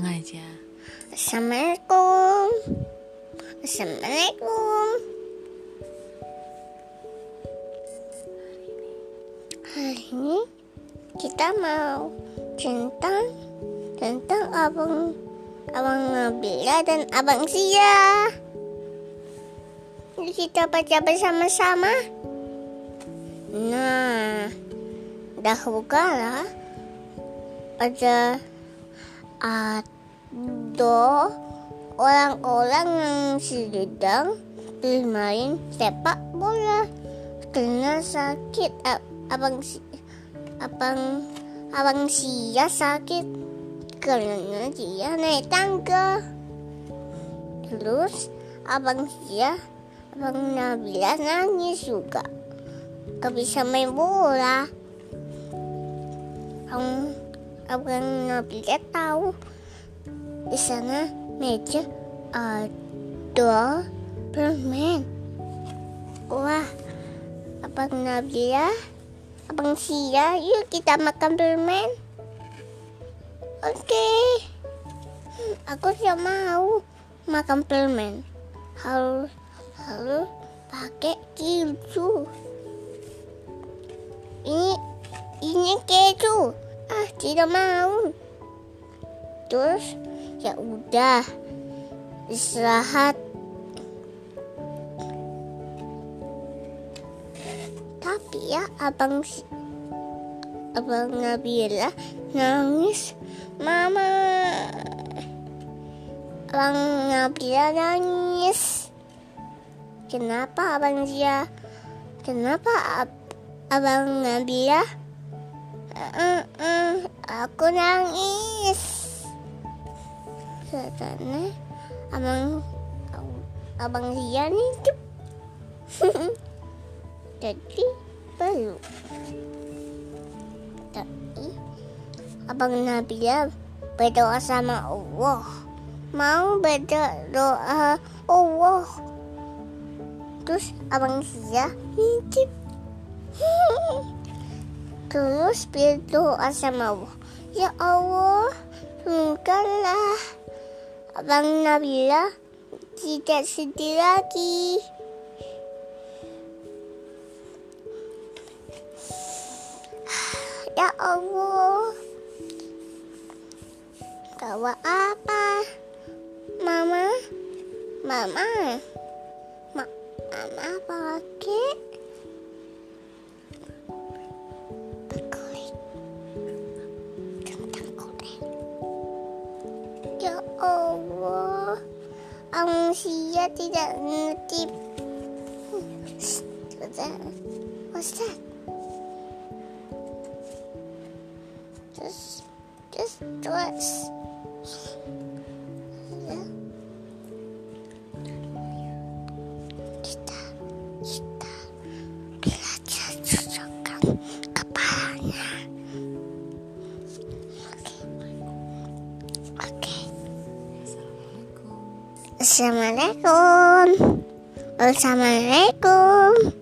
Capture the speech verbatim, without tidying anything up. Ulang aja. Assalamualaikum. Assalamualaikum. Hari ini kita mau tentang tentang abang abang Nabila dan abang Sia. Kita baca bersama-sama. Nah, dahulu kala ada ada orang-orang yang sedang bermain sepak bola karena sakit. Abang abang abang Sia sakit karena dia naik tangga. Terus abang Sia Abang Nabila nangis juga, gak bisa main bola. Abang, Abang Nabila tahu di sana meja ada permen. Wah, Abang Nabila, Abang Sia, yuk kita makan permen. Oke, okay. Aku tidak mau makan permen. Harus Lalu pakai keju. Ini ini keju. Ah, tidak mau. Terus ya udah istirahat. Tapi ya abang abang Nabila nangis, Mama. Abang Nabila nangis. Kenapa abang Sia? Kenapa ab- abang Nabila? Uh-uh, aku nangis. Karena abang abang Sia nih tuh. Jadi perlu. Tapi abang Nabila berdoa sama Allah. Mau berdoa Allah. Terus abang Sia ngintip. Terus berdoa sama Allah. Ya Allah, semogalah abang Nabila tidak sedih lagi. Ya Allah, bawa apa? Mama, Mama. Mama pakai pakai kentang goreng. Ya Allah, Abang Sia tidak ngerti. Ustaz, Ustaz. Just, just twice. Assalamualaikum. Assalamualaikum.